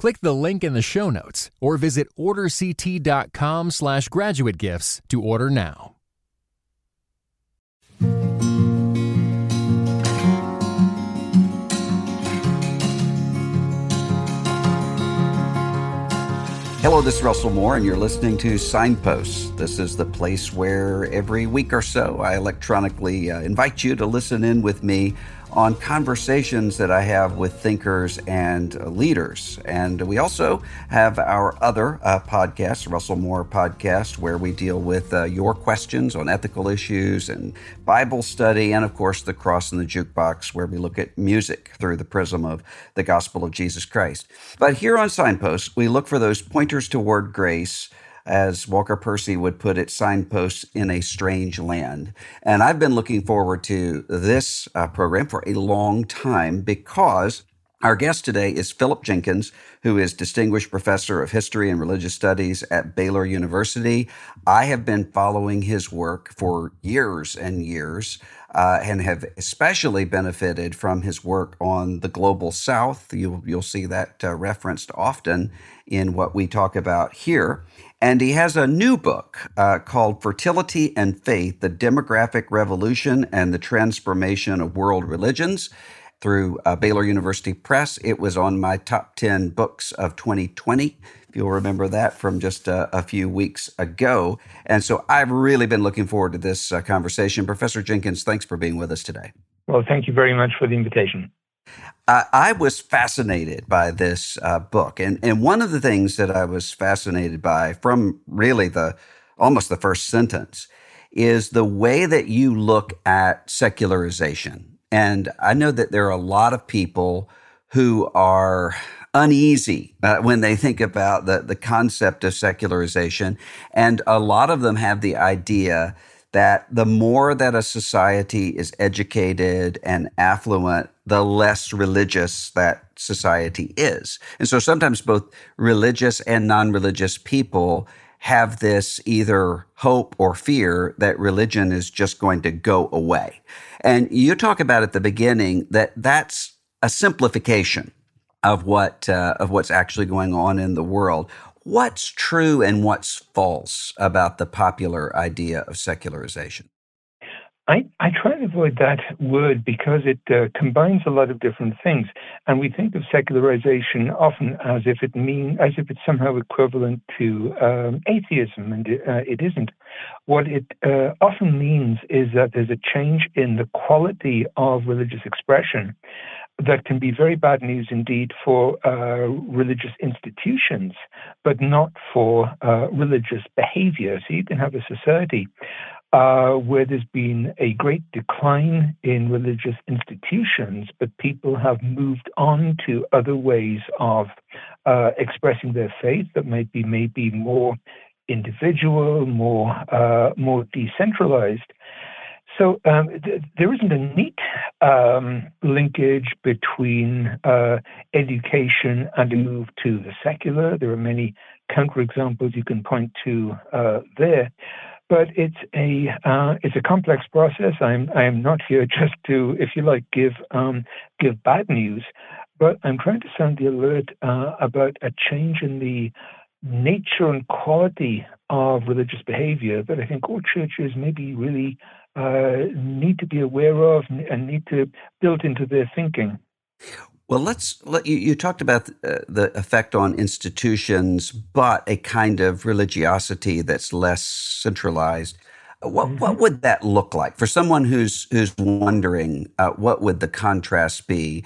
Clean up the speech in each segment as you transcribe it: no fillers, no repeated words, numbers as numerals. Click the link in the show notes or visit orderct.com/graduate-gifts to order now. Hello, this is Russell Moore, and you're listening to Signposts. This is the place where every week or so I electronically invite you to listen in with me on conversations that I have with thinkers and leaders. And we also have our other podcast, Russell Moore Podcast, where we deal with your questions on ethical issues and Bible study, and of course, The Cross and the Jukebox, where we look at music through the prism of the gospel of Jesus Christ. But here on Signposts, we look for those pointers toward grace. As Walker Percy would put it, signposts in a strange land. And I've been looking forward to this program for a long time because our guest today is Philip Jenkins, who is Distinguished Professor of History and Religious Studies at Baylor University. I have been following his work for years and years and have especially benefited from his work on the Global South. You'll see that referenced often in what we talk about here. And he has a new book called Fertility and Faith, The Demographic Revolution and the Transformation of World Religions through Baylor University Press. It was on my top 10 books of 2020, if you'll remember that from just a few weeks ago. And so I've really been looking forward to this conversation. Professor Jenkins, thanks for being with us today. Well, thank you very much for the invitation. I was fascinated by this book, and one of the things that I was fascinated by from really almost the first sentence is the way that you look at secularization. And I know that there are a lot of people who are uneasy when they think about the concept of secularization, and a lot of them have the idea that the more that a society is educated and affluent, the less religious that society is. And so sometimes both religious and non-religious people have this either hope or fear that religion is just going to go away. And you talk about at the beginning that that's a simplification of what's actually going on in the world. What's true and what's false about the popular idea of secularization? I try to avoid that word because it combines a lot of different things, and we think of secularization often as if it's somehow equivalent to atheism, and it isn't. What it often means is that there's a change in the quality of religious expression that can be very bad news indeed for religious institutions, but not for religious behavior. So you can have a society where there's been a great decline in religious institutions, but people have moved on to other ways of expressing their faith that might be maybe more individual, more decentralized. So there isn't a neat linkage between education and a move to the secular. There are many counterexamples you can point to there. But it's a complex process. I am not here just to, if you like, give bad news, but I'm trying to sound the alert about a change in the nature and quality of religious behavior that I think all churches maybe really need to be aware of and need to build into their thinking. Well, you talked about the effect on institutions, but a kind of religiosity that's less centralized. What would that look like for someone who's wondering what would the contrast be?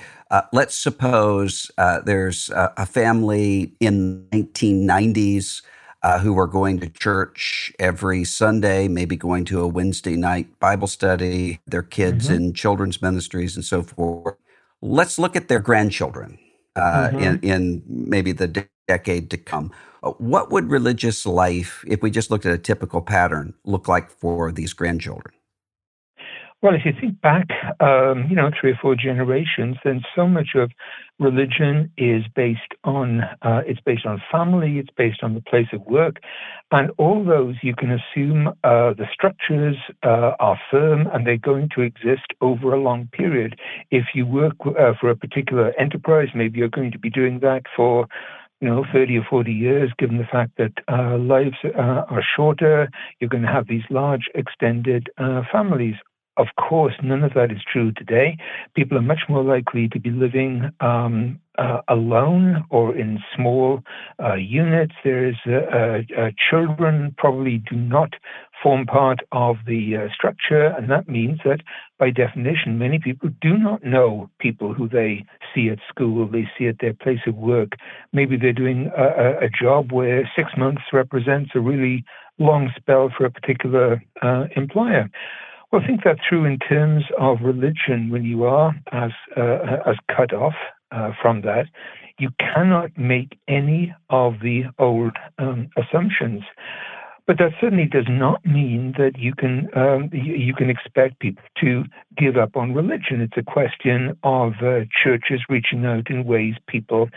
Let's suppose there's a family in the 1990s who were going to church every Sunday, maybe going to a Wednesday night Bible study, their kids in children's ministries and so forth. Let's look at their grandchildren in maybe the decade to come. What would religious life, if we just looked at a typical pattern, look like for these grandchildren? Well, if you think back, 3 or 4 generations, then so much of religion is based on family, it's based on the place of work, and all those you can assume the structures are firm and they're going to exist over a long period. If you work for a particular enterprise, maybe you're going to be doing that for 30 or 40 years, given the fact that lives are shorter, you're going to have these large extended families. Of course, none of that is true today. People are much more likely to be living alone or in small units. There is children probably do not form part of the structure, and that means that, by definition, many people do not know people who they see at school, they see at their place of work. Maybe they're doing a job where 6 months represents a really long spell for a particular employer. Well, think that through in terms of religion. When you are as cut off from that, you cannot make any of the old assumptions. But that certainly does not mean that you can expect people to give up on religion. It's a question of churches reaching out in ways people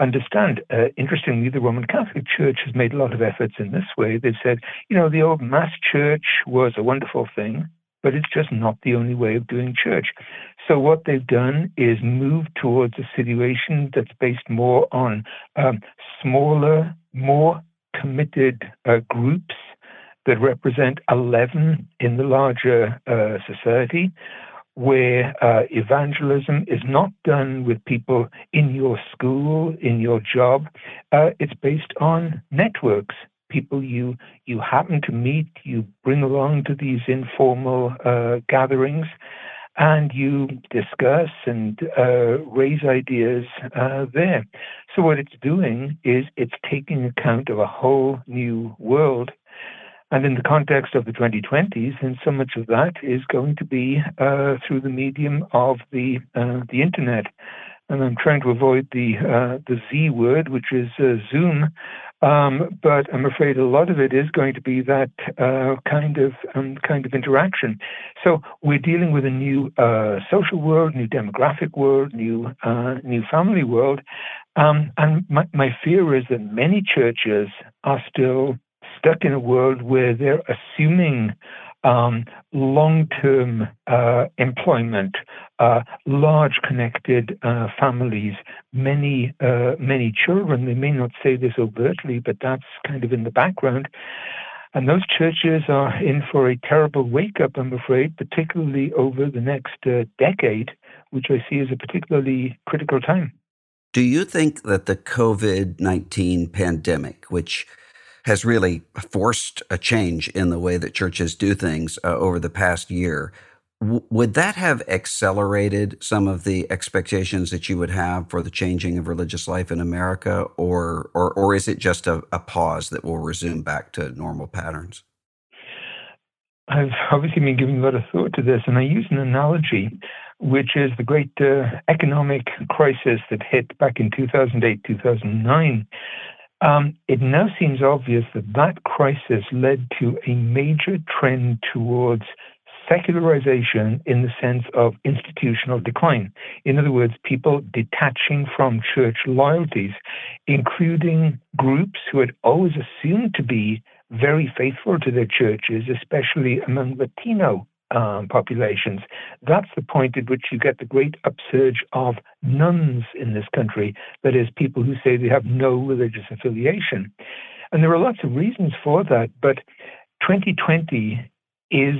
understand. Interestingly, the Roman Catholic Church has made a lot of efforts in this way. They've said, the old mass church was a wonderful thing, but it's just not the only way of doing church. So what they've done is move towards a situation that's based more on smaller, more committed groups that represent 11 in the larger society, where evangelism is not done with people in your school, in your job. It's based on networks. People you happen to meet, you bring along to these informal gatherings, and you discuss and raise ideas there. So what it's doing is it's taking account of a whole new world. And in the context of the 2020s, and so much of that is going to be through the medium of the internet. And I'm trying to avoid the Z word, which is Zoom. But I'm afraid a lot of it is going to be that kind of interaction. So we're dealing with a new social world, new demographic world, new family world, and my fear is that many churches are still stuck in a world where they're assuming long-term employment, large connected families, many children. They may not say this overtly, but that's kind of in the background. And those churches are in for a terrible wake-up, I'm afraid, particularly over the next decade, which I see as a particularly critical time. Do you think that the COVID-19 pandemic, which has really forced a change in the way that churches do things over the past year, would that have accelerated some of the expectations that you would have for the changing of religious life in America, or is it just a pause that will resume back to normal patterns? I've obviously been giving a lot of thought to this, and I use an analogy, which is the great economic crisis that hit back in 2008, 2009. It now seems obvious that that crisis led to a major trend towards secularization in the sense of institutional decline. In other words, people detaching from church loyalties, including groups who had always assumed to be very faithful to their churches, especially among Latino populations. That's the point at which you get the great upsurge of nuns in this country, that is, people who say they have no religious affiliation. And there are lots of reasons for that, but 2020 is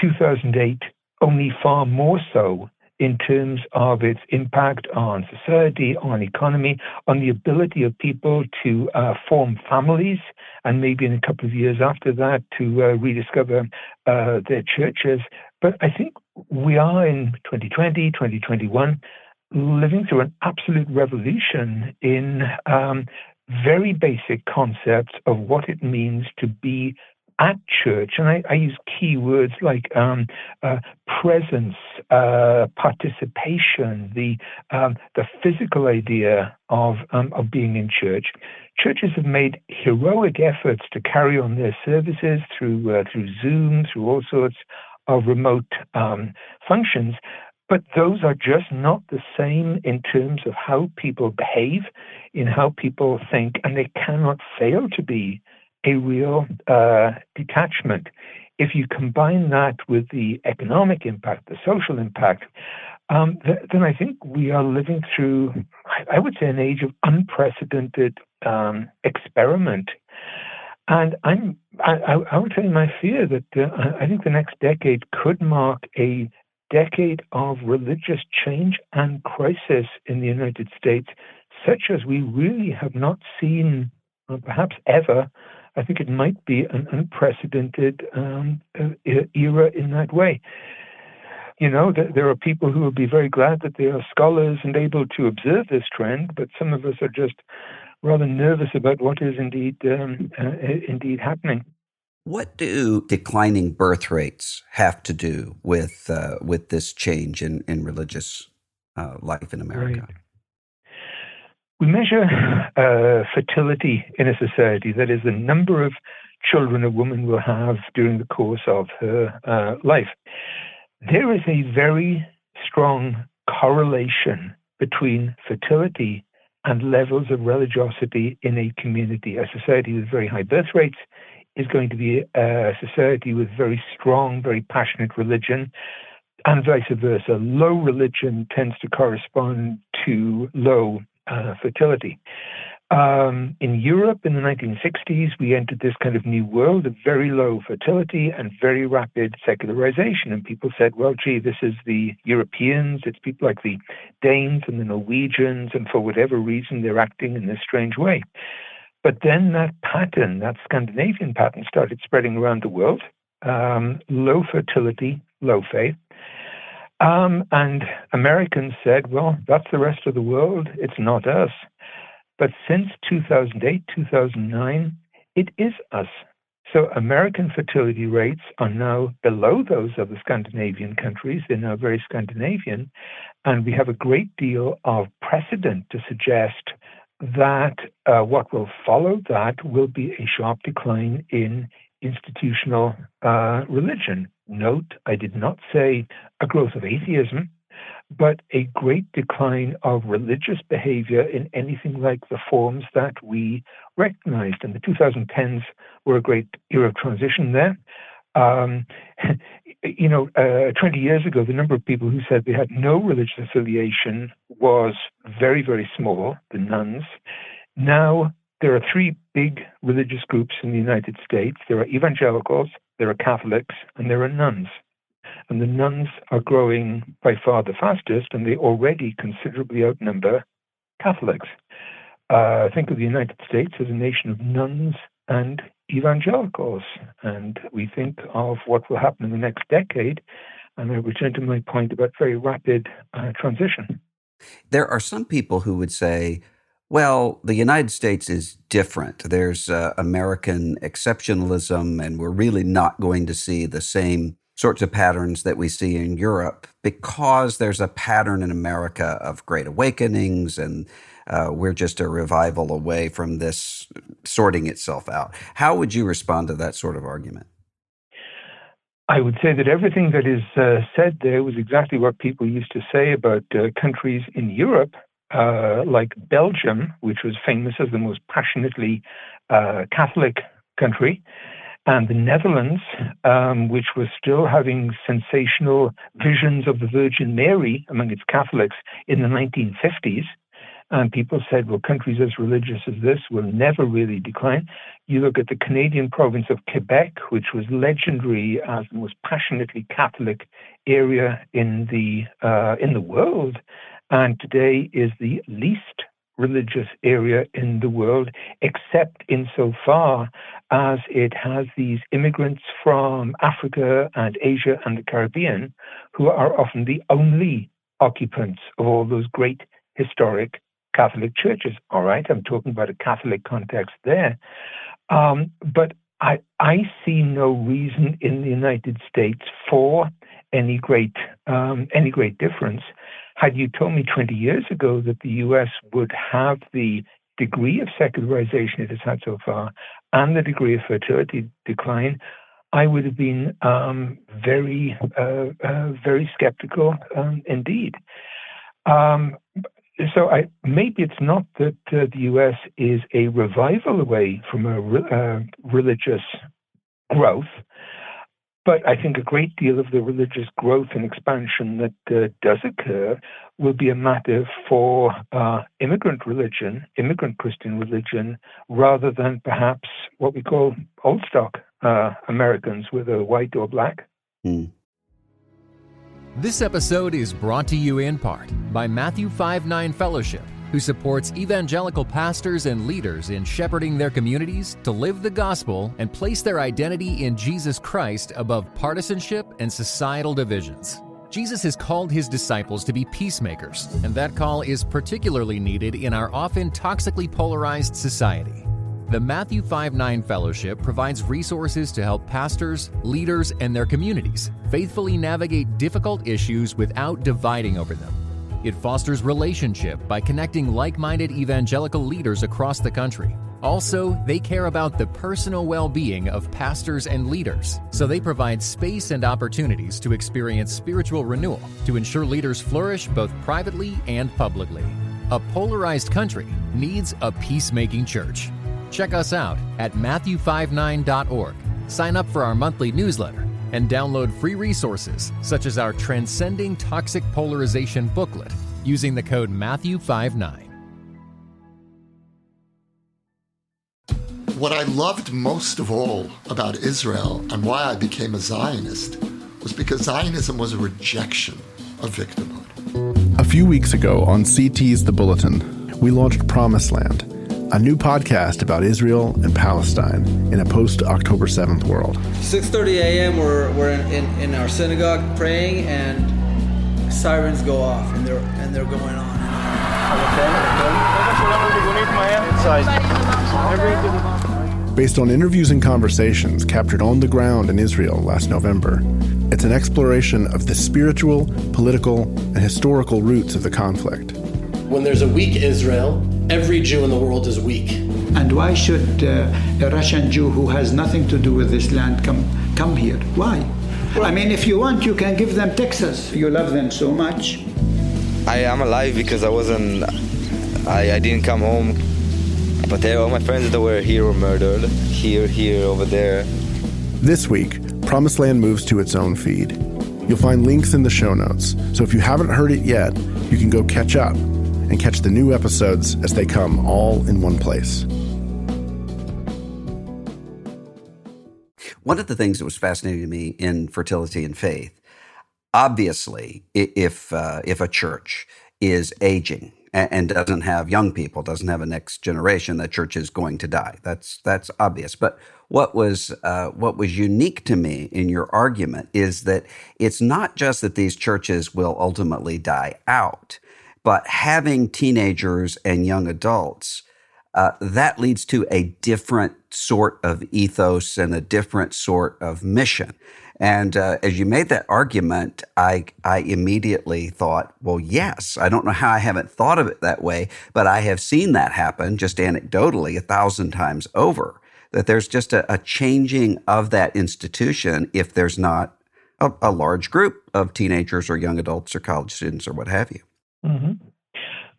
2008, only far more so in terms of its impact on society, on economy, on the ability of people to form families, and maybe in a couple of years after that to rediscover their churches. But I think we are in 2020, 2021, living through an absolute revolution in very basic concepts of what it means to be at church, and I use key words like presence, participation, the physical idea of being in church. Churches have made heroic efforts to carry on their services through Zoom, through all sorts of remote functions. But those are just not the same in terms of how people behave, in how people think, and they cannot fail to be a real detachment. If you combine that with the economic impact, the social impact, then I think we are living through, I would say, an age of unprecedented experiment. And I would say my fear that I think the next decade could mark a decade of religious change and crisis in the United States, such as we really have not seen, perhaps ever. I think it might be an unprecedented era in that way. You know, there are people who will be very glad that they are scholars and able to observe this trend, but some of us are just rather nervous about what is indeed happening. What do declining birth rates have to do with this change in religious life in America? Right. We measure fertility in a society, that is, the number of children a woman will have during the course of her life. There is a very strong correlation between fertility and levels of religiosity in a community. A society with very high birth rates is going to be a society with very strong, very passionate religion, and vice versa. Low religion tends to correspond to low fertility. In Europe in the 1960s, we entered this kind of new world of very low fertility and very rapid secularization. And people said, well, gee, this is the Europeans, it's people like the Danes and the Norwegians, and for whatever reason, they're acting in this strange way. But then that pattern, that Scandinavian pattern, started spreading around the world. Low fertility, low faith. And Americans said, well, that's the rest of the world. It's not us. But since 2008, 2009, it is us. So American fertility rates are now below those of the Scandinavian countries. They're now very Scandinavian. And we have a great deal of precedent to suggest that what will follow that will be a sharp decline in institutional religion. Note, I did not say a growth of atheism, but a great decline of religious behavior in anything like the forms that we recognized. And the 2010s were a great era of transition there. 20 years ago, the number of people who said they had no religious affiliation was very, very small, the nuns. Now, there are three big religious groups in the United States. There are evangelicals, there are Catholics, and there are nuns. And the nuns are growing by far the fastest, and they already considerably outnumber Catholics. Think of the United States as a nation of nuns and evangelicals. And we think of what will happen in the next decade, and I return to my point about very rapid transition. There are some people who would say, well, the United States is different. There's American exceptionalism, and we're really not going to see the same sorts of patterns that we see in Europe because there's a pattern in America of great awakenings, and we're just a revival away from this sorting itself out. How would you respond to that sort of argument? I would say that everything that is said there was exactly what people used to say about countries in Europe, like Belgium, which was famous as the most passionately Catholic country, and the Netherlands, which was still having sensational visions of the Virgin Mary among its Catholics in the 1950s. And people said, well, countries as religious as this will never really decline. You look at the Canadian province of Quebec, which was legendary as the most passionately Catholic area in the world, and today is the least religious area in the world, except insofar as it has these immigrants from Africa and Asia and the Caribbean, who are often the only occupants of all those great historic Catholic churches. All right, I'm talking about a Catholic context there. But I see no reason in the United States for any great difference. Had you told me 20 years ago that the U.S. would have the degree of secularization it has had so far and the degree of fertility decline, I would have been very skeptical indeed. So maybe it's not that the U.S. is a revival away from a religious growth, but I think a great deal of the religious growth and expansion that does occur will be a matter for immigrant Christian religion, rather than perhaps what we call old stock Americans, whether white or black. Mm. This episode is brought to you in part by Matthew 5:9 Fellowship, who supports evangelical pastors and leaders in shepherding their communities to live the gospel and place their identity in Jesus Christ above partisanship and societal divisions. Jesus has called his disciples to be peacemakers, and that call is particularly needed in our often toxically polarized society. The Matthew 5:9 Fellowship provides resources to help pastors, leaders, and their communities faithfully navigate difficult issues without dividing over them. It fosters relationship by connecting like-minded evangelical leaders across the country. Also, they care about the personal well-being of pastors and leaders, so they provide space and opportunities to experience spiritual renewal to ensure leaders flourish both privately and publicly. A polarized country needs a peacemaking church. Check us out at matthew59.org. Sign up for our monthly newsletter and download free resources such as our Transcending Toxic Polarization booklet using the code Matthew59. What I loved most of all about Israel and why I became a Zionist was because Zionism was a rejection of victimhood. A few weeks ago on CT's The Bulletin, we launched Promised Land, a new podcast about Israel and Palestine in a post-October 7th world. 6:30 a.m. we're in our synagogue praying, and sirens go off, and they're going on. Based on interviews and conversations captured on the ground in Israel last November, it's an exploration of the spiritual, political, and historical roots of the conflict. When there's a weak Israel, every Jew in the world is weak. And why should a Russian Jew who has nothing to do with this land come here? Why? Well, I mean, if you want, you can give them Texas. You love them so much. I am alive because I didn't come home. But all my friends that were here were murdered. Here, over there. This week, Promised Land moves to its own feed. You'll find links in the show notes. So if you haven't heard it yet, you can go catch up and catch the new episodes as they come all in one place. One of the things that was fascinating to me in Fertility and Faith, obviously, if a church is aging and doesn't have young people, doesn't have a next generation, that church is going to die. That's obvious. But what was unique to me in your argument is that it's not just that these churches will ultimately die out, but having teenagers and young adults, that leads to a different sort of ethos and a different sort of mission. And as you made that argument, I immediately thought, well, yes, I don't know how I haven't thought of it that way, but I have seen that happen just anecdotally 1,000 times over, that there's just a changing of that institution if there's not a large group of teenagers or young adults or college students or what have you. Mm-hmm.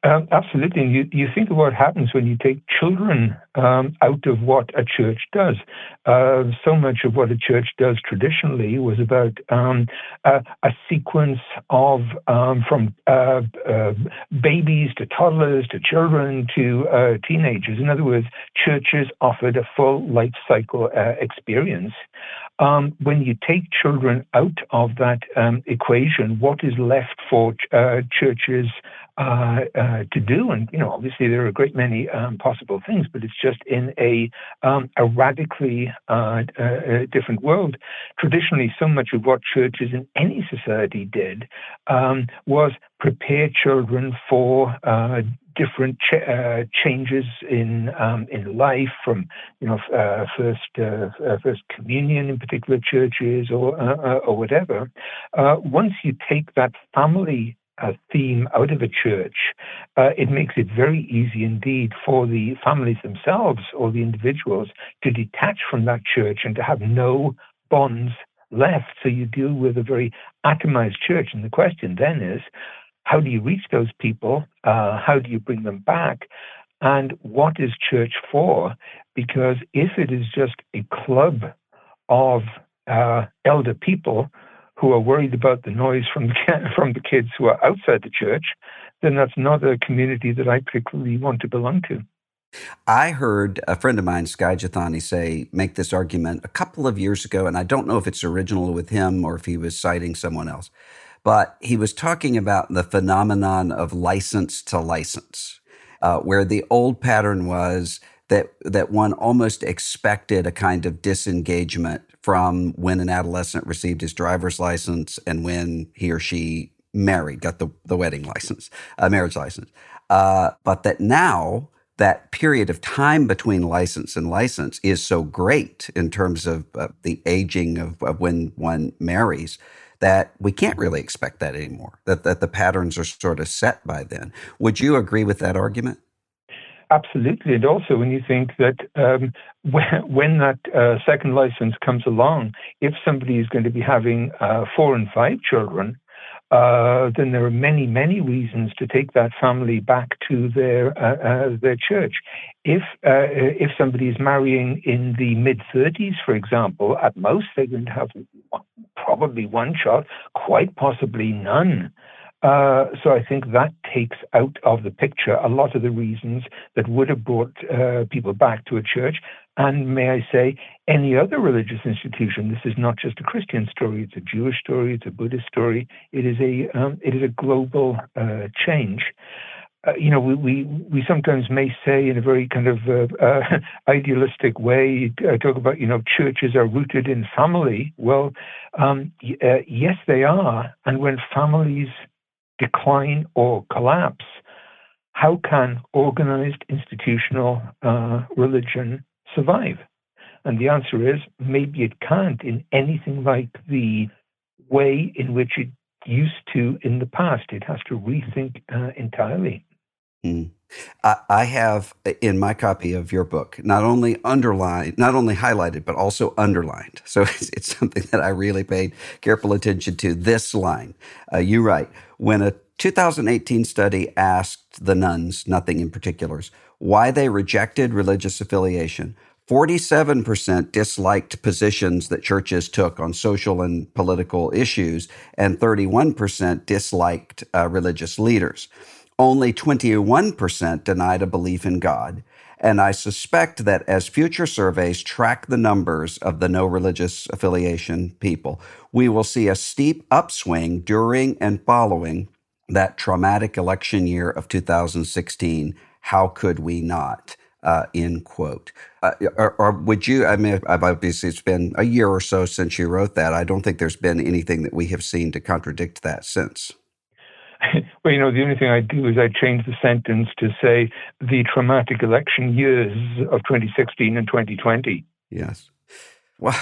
Absolutely. You think of what happens when you take children out of what a church does. So much of what a church does traditionally was about a sequence of from babies to toddlers to children to teenagers. In other words, churches offered a full life cycle experience. When you take children out of that equation, what is left for churches to do? And, you know, obviously there are a great many possible things, but it's just in a radically different world. Traditionally, so much of what churches in any society did was prepare children for different changes in life, from first communion in particular churches or whatever. Once you take that family theme out of a church, it makes it very easy indeed for the families themselves or the individuals to detach from that church and to have no bonds left. So you deal with a very atomized church, and the question then is, how do you reach those people? How do you bring them back? And what is church for? Because if it is just a club of elder people who are worried about the noise from the kids who are outside the church, then that's not a community that I particularly want to belong to. I heard a friend of mine, Sky Jathani, make this argument a couple of years ago, and I don't know if it's original with him or if he was citing someone else. But he was talking about the phenomenon of license to license, where the old pattern was that one almost expected a kind of disengagement from when an adolescent received his driver's license and when he or she married, got the wedding license, marriage license. But that now that period of time between license and license is so great in terms of the aging of when one marries, that we can't really expect that anymore, that the patterns are sort of set by then. Would you agree with that argument? Absolutely. And also when you think that when that second license comes along, if somebody is going to be having 4 and 5 children, then there are many, many reasons to take that family back to their church. If somebody is marrying in the mid-30s, for example, at most they're going to have probably one child, quite possibly none. So I think that takes out of the picture a lot of the reasons that would have brought people back to a church. And may I say, any other religious institution. This is not just a Christian story, it's a Jewish story, it's a Buddhist story. It is a global change. We sometimes may say in a very kind of idealistic way, talk about, churches are rooted in family. Well, yes, they are. And when families decline or collapse, how can organized institutional religion survive? And the answer is, maybe it can't in anything like the way in which it used to in the past. It has to rethink entirely. I have in my copy of your book not only highlighted, but also underlined. So it's something that I really paid careful attention to. This line, you write, when a 2018 study asked the nuns, nothing in particulars, why they rejected religious affiliation, 47% disliked positions that churches took on social and political issues, and 31% disliked religious leaders. Only 21% denied a belief in God. And I suspect that as future surveys track the numbers of the no religious affiliation people, we will see a steep upswing during and following that traumatic election year of 2016. How could we not? End quote. Or would you, obviously it's been a year or so since you wrote that. I don't think there's been anything that we have seen to contradict that since. Well, the only thing I do is I change the sentence to say the traumatic election years of 2016 and 2020. Yes. Well,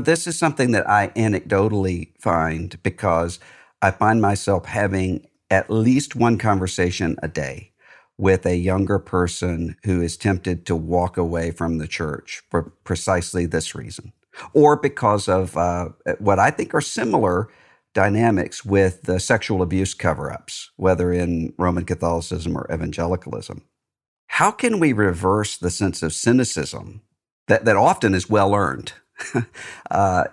this is something that I anecdotally find, because I find myself having at least one conversation a day with a younger person who is tempted to walk away from the church for precisely this reason, or because of what I think are similar dynamics with the sexual abuse cover-ups, whether in Roman Catholicism or evangelicalism. How can we reverse the sense of cynicism that often is well-earned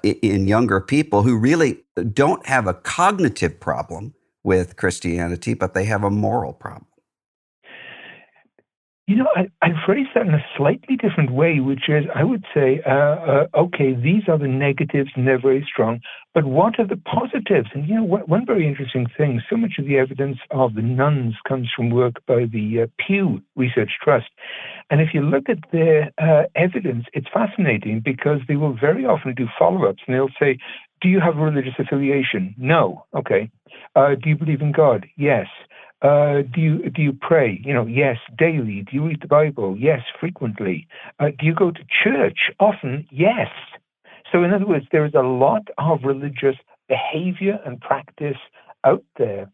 in younger people who really don't have a cognitive problem with Christianity, but they have a moral problem? I phrase that in a slightly different way, which is, I would say, okay, these are the negatives, and they're very strong, but what are the positives? And, one very interesting thing, so much of the evidence of the nuns comes from work by the Pew Research Trust. And if you look at their evidence, it's fascinating, because they will very often do follow-ups, and they'll say, Do you have a religious affiliation? No. Okay. Do you believe in God? Yes. Do you pray? Yes, daily. Do you read the Bible? Yes, frequently. Do you go to church? Often, yes. So in other words, there is a lot of religious behavior and practice out there,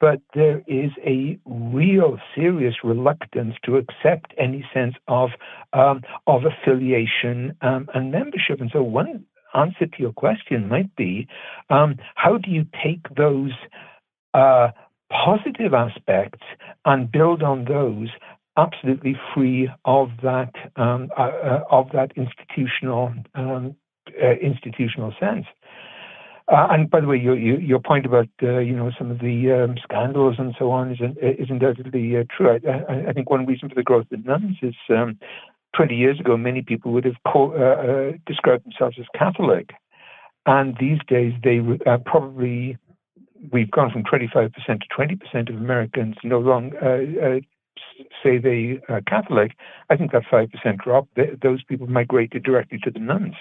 but there is a real serious reluctance to accept any sense of affiliation and membership. And so one answer to your question might be, how do you take those positive aspects and build on those absolutely free of that institutional sense? And by the way, your point about some of the scandals and so on is undoubtedly true. I think one reason for the growth in nuns is 20 years ago, many people would have described themselves as Catholic, and these days they probably we've gone from 25% to 20% of Americans no longer say they are Catholic. I think that 5% drop, those people migrated directly to the nuns.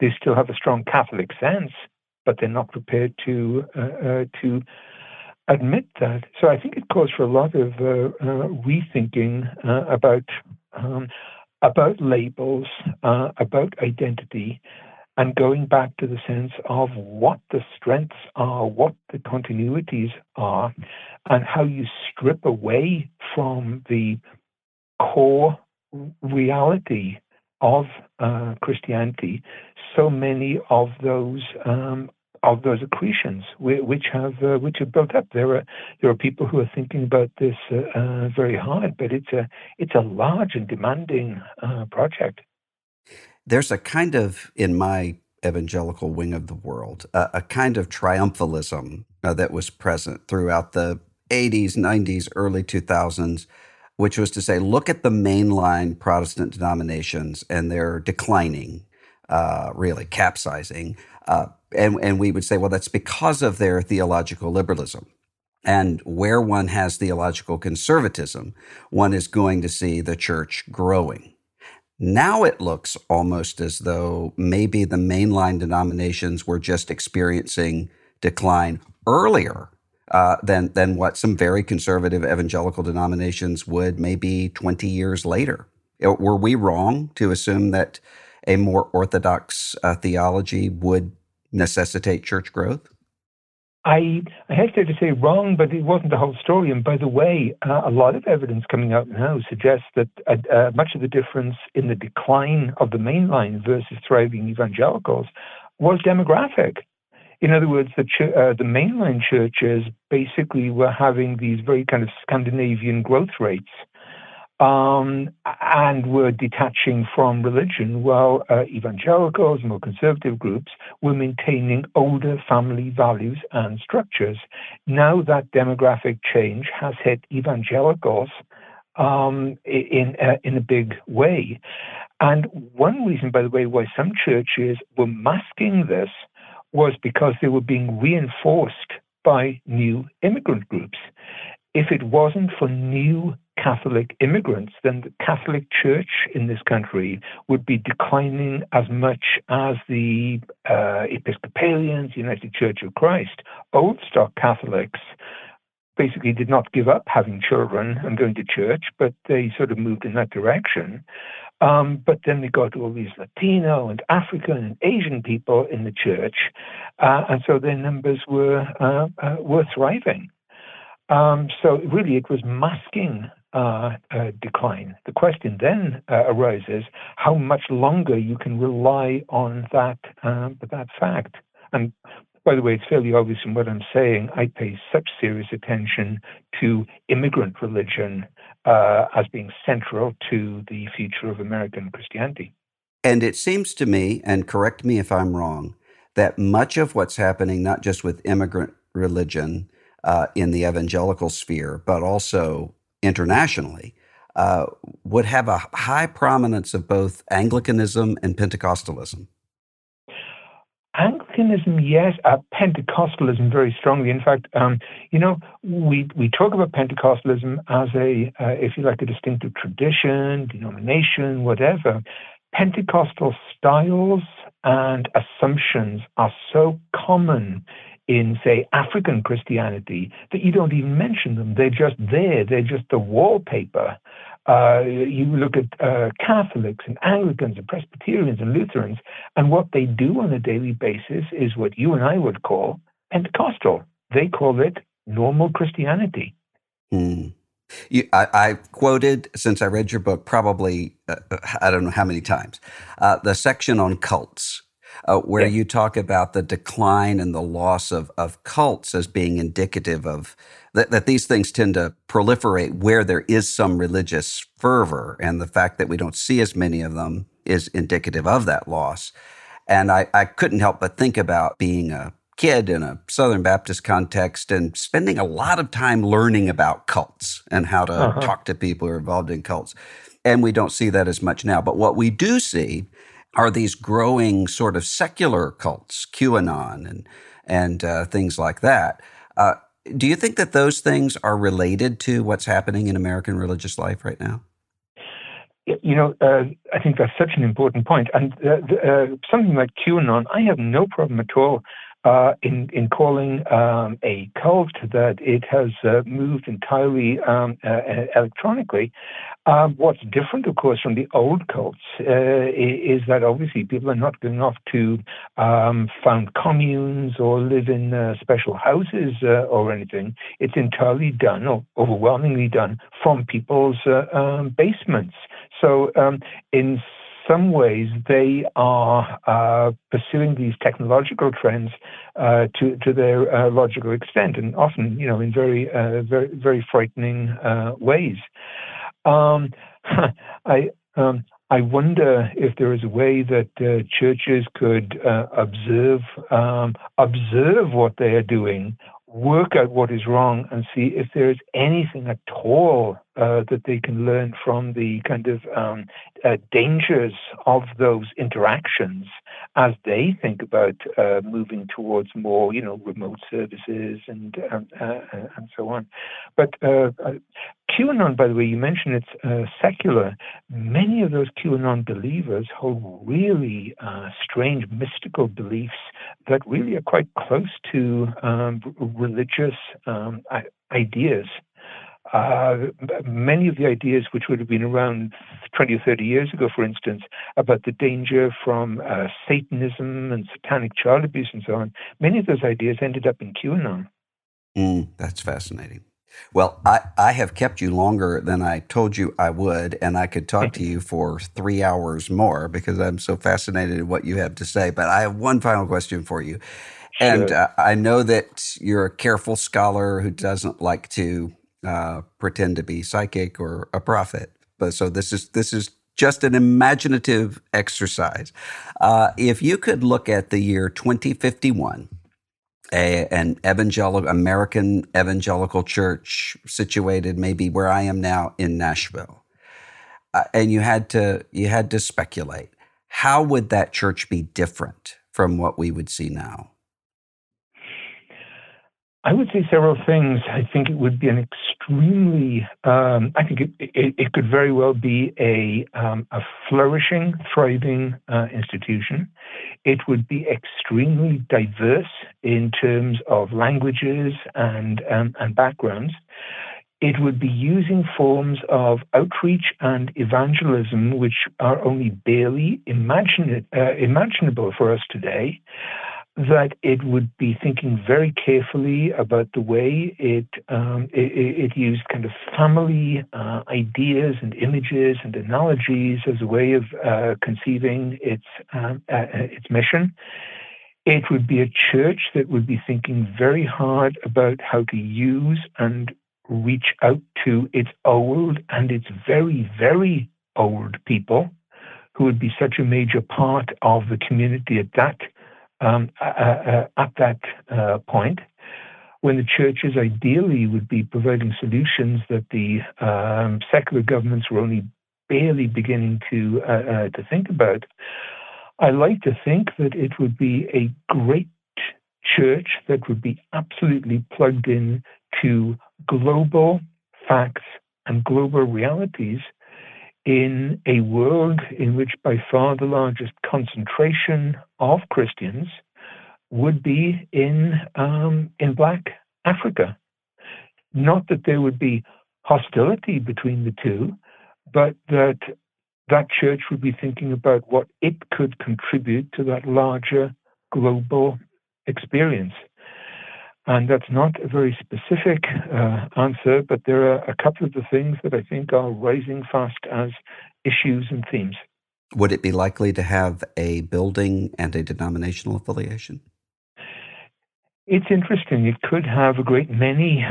They still have a strong Catholic sense, but they're not prepared to admit that. So I think it calls for a lot of rethinking about labels, about identity, and going back to the sense of what the strengths are, what the continuities are, and how you strip away from the core reality of Christianity so many of those accretions which have built up. There are people who are thinking about this very hard, but it's a large and demanding project. There's a kind of, in my evangelical wing of the world, a kind of triumphalism that was present throughout the 80s, 90s, early 2000s, which was to say, look at the mainline Protestant denominations, and they're declining, really capsizing. And we would say, well, that's because of their theological liberalism. And where one has theological conservatism, one is going to see the church growing. Now it looks almost as though maybe the mainline denominations were just experiencing decline earlier than what some very conservative evangelical denominations would maybe 20 years later. Were we wrong to assume that a more orthodox theology would necessitate church growth? I hesitate to say wrong, but it wasn't the whole story. And by the way, a lot of evidence coming out now suggests that much of the difference in the decline of the mainline versus thriving evangelicals was demographic. In other words, the mainline churches basically were having these very kind of Scandinavian growth rates and were detaching from religion, while evangelicals, more conservative groups, were maintaining older family values and structures. Now that demographic change has hit evangelicals in a big way. And one reason, by the way, why some churches were masking this was because they were being reinforced by new immigrant groups. If it wasn't for new Catholic immigrants, then the Catholic Church in this country would be declining as much as the Episcopalians, United Church of Christ. Old stock Catholics basically did not give up having children and going to church, but they sort of moved in that direction. But then they got all these Latino and African and Asian people in the church, and so their numbers were thriving. So really, it was masking decline. The question then arises how much longer you can rely on that fact. And by the way, it's fairly obvious in what I'm saying. I pay such serious attention to immigrant religion as being central to the future of American Christianity. And it seems to me, and correct me if I'm wrong, that much of what's happening, not just with immigrant religion in the evangelical sphere, but also internationally, would have a high prominence of both Anglicanism and Pentecostalism. Anglicanism, yes. Pentecostalism, very strongly. In fact, we talk about Pentecostalism as a, if you like, a distinctive tradition, denomination, whatever. Pentecostal styles and assumptions are so common in, say, African Christianity that you don't even mention them. They're just there. They're just the wallpaper. You look at Catholics and Anglicans and Presbyterians and Lutherans, and what they do on a daily basis is what you and I would call Pentecostal. They call it normal Christianity. Mm. I quoted, since I read your book, probably, I don't know how many times, the section on cults, where you talk about the decline and the loss of cults as being indicative of that these things tend to proliferate where there is some religious fervor, and the fact that we don't see as many of them is indicative of that loss. And I couldn't help but think about being a kid in a Southern Baptist context and spending a lot of time learning about cults and how to talk to people who are involved in cults. And we don't see that as much now. But what we do see are these growing sort of secular cults, QAnon and things like that. Do you think that those things are related to what's happening in American religious life right now? You know, I think that's such an important point. And something like QAnon, I have no problem at all in calling a cult that it has moved entirely electronically. What's different, of course, from the old cults is that obviously people are not good enough to found communes or live in special houses or anything. It's entirely done, or overwhelmingly done, from people's basements. So in some ways, they are pursuing these technological trends to their logical extent, and often, you know, in very, very frightening ways. I wonder if there is a way that churches could observe what they are doing, work out what is wrong, and see if there is anything at all that they can learn from the kind of dangers of those interactions as they think about moving towards more, you know, remote services and so on. But QAnon, by the way, you mentioned it's secular. Many of those QAnon believers hold really strange mystical beliefs that really are quite close to religious ideas. Many of the ideas which would have been around 20 or 30 years ago, for instance, about the danger from Satanism and satanic child abuse and so on, many of those ideas ended up in QAnon. That's fascinating. Well, I have kept you longer than I told you I would, and I could talk to you for 3 hours more because I'm so fascinated in what you have to say. But I have one final question for you. Sure. And I know that you're a careful scholar who doesn't like to pretend to be psychic or a prophet. But so this is just an imaginative exercise. If you could look at the year 2051, an American evangelical church situated maybe where I am now in Nashville, and you had to speculate, how would that church be different from what we would see now? I would say several things. I think it would be an extremely, I think it could very well be a flourishing, thriving institution. It would be extremely diverse in terms of languages and backgrounds. It would be using forms of outreach and evangelism which are only barely imaginable for us today. That it would be thinking very carefully about the way it used kind of family ideas and images and analogies as a way of conceiving its mission. It would be a church that would be thinking very hard about how to use and reach out to its old and its very, very old people, who would be such a major part of the community at that point, when the churches ideally would be providing solutions that the secular governments were only barely beginning to think about. I like to think that it would be a great church that would be absolutely plugged in to global facts and global realities in a world in which by far the largest concentration of Christians would be in Black Africa. Not that there would be hostility between the two, but that church would be thinking about what it could contribute to that larger global experience. And that's not a very specific answer, but there are a couple of the things that I think are rising fast as issues and themes. Would it be likely to have a building and a denominational affiliation? It's interesting. It could have a great many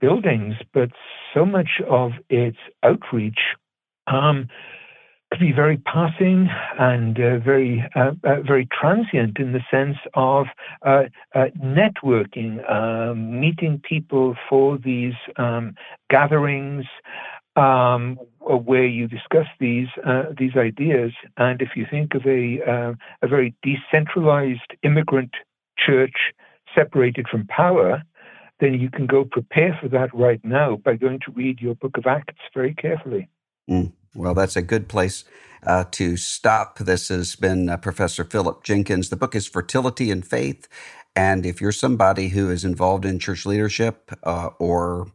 buildings, but so much of its outreach could be very passing and very transient in the sense of networking, meeting people for these gatherings where you discuss these ideas. And if you think of a very decentralized immigrant church separated from power, then you can go prepare for that right now by going to read your Book of Acts very carefully. Mm. Well, that's a good place to stop. This has been Professor Philip Jenkins. The book is Fertility and Faith. And if you're somebody who is involved in church leadership or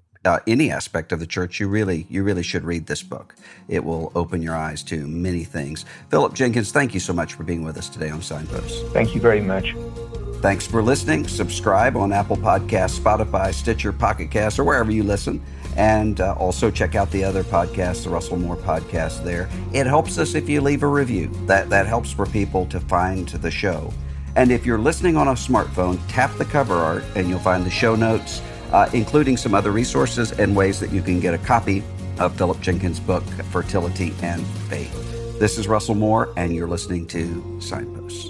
any aspect of the church, you really should read this book. It will open your eyes to many things. Philip Jenkins, thank you so much for being with us today on Signposts. Thank you very much. Thanks for listening. Subscribe on Apple Podcasts, Spotify, Stitcher, Pocket Casts, or wherever you listen. And also check out the other podcasts, the Russell Moore Podcast there. It helps us if you leave a review. That helps for people to find the show. And if you're listening on a smartphone, tap the cover art and you'll find the show notes, including some other resources and ways that you can get a copy of Philip Jenkins' book, Fertility and Faith. This is Russell Moore, and you're listening to Signposts.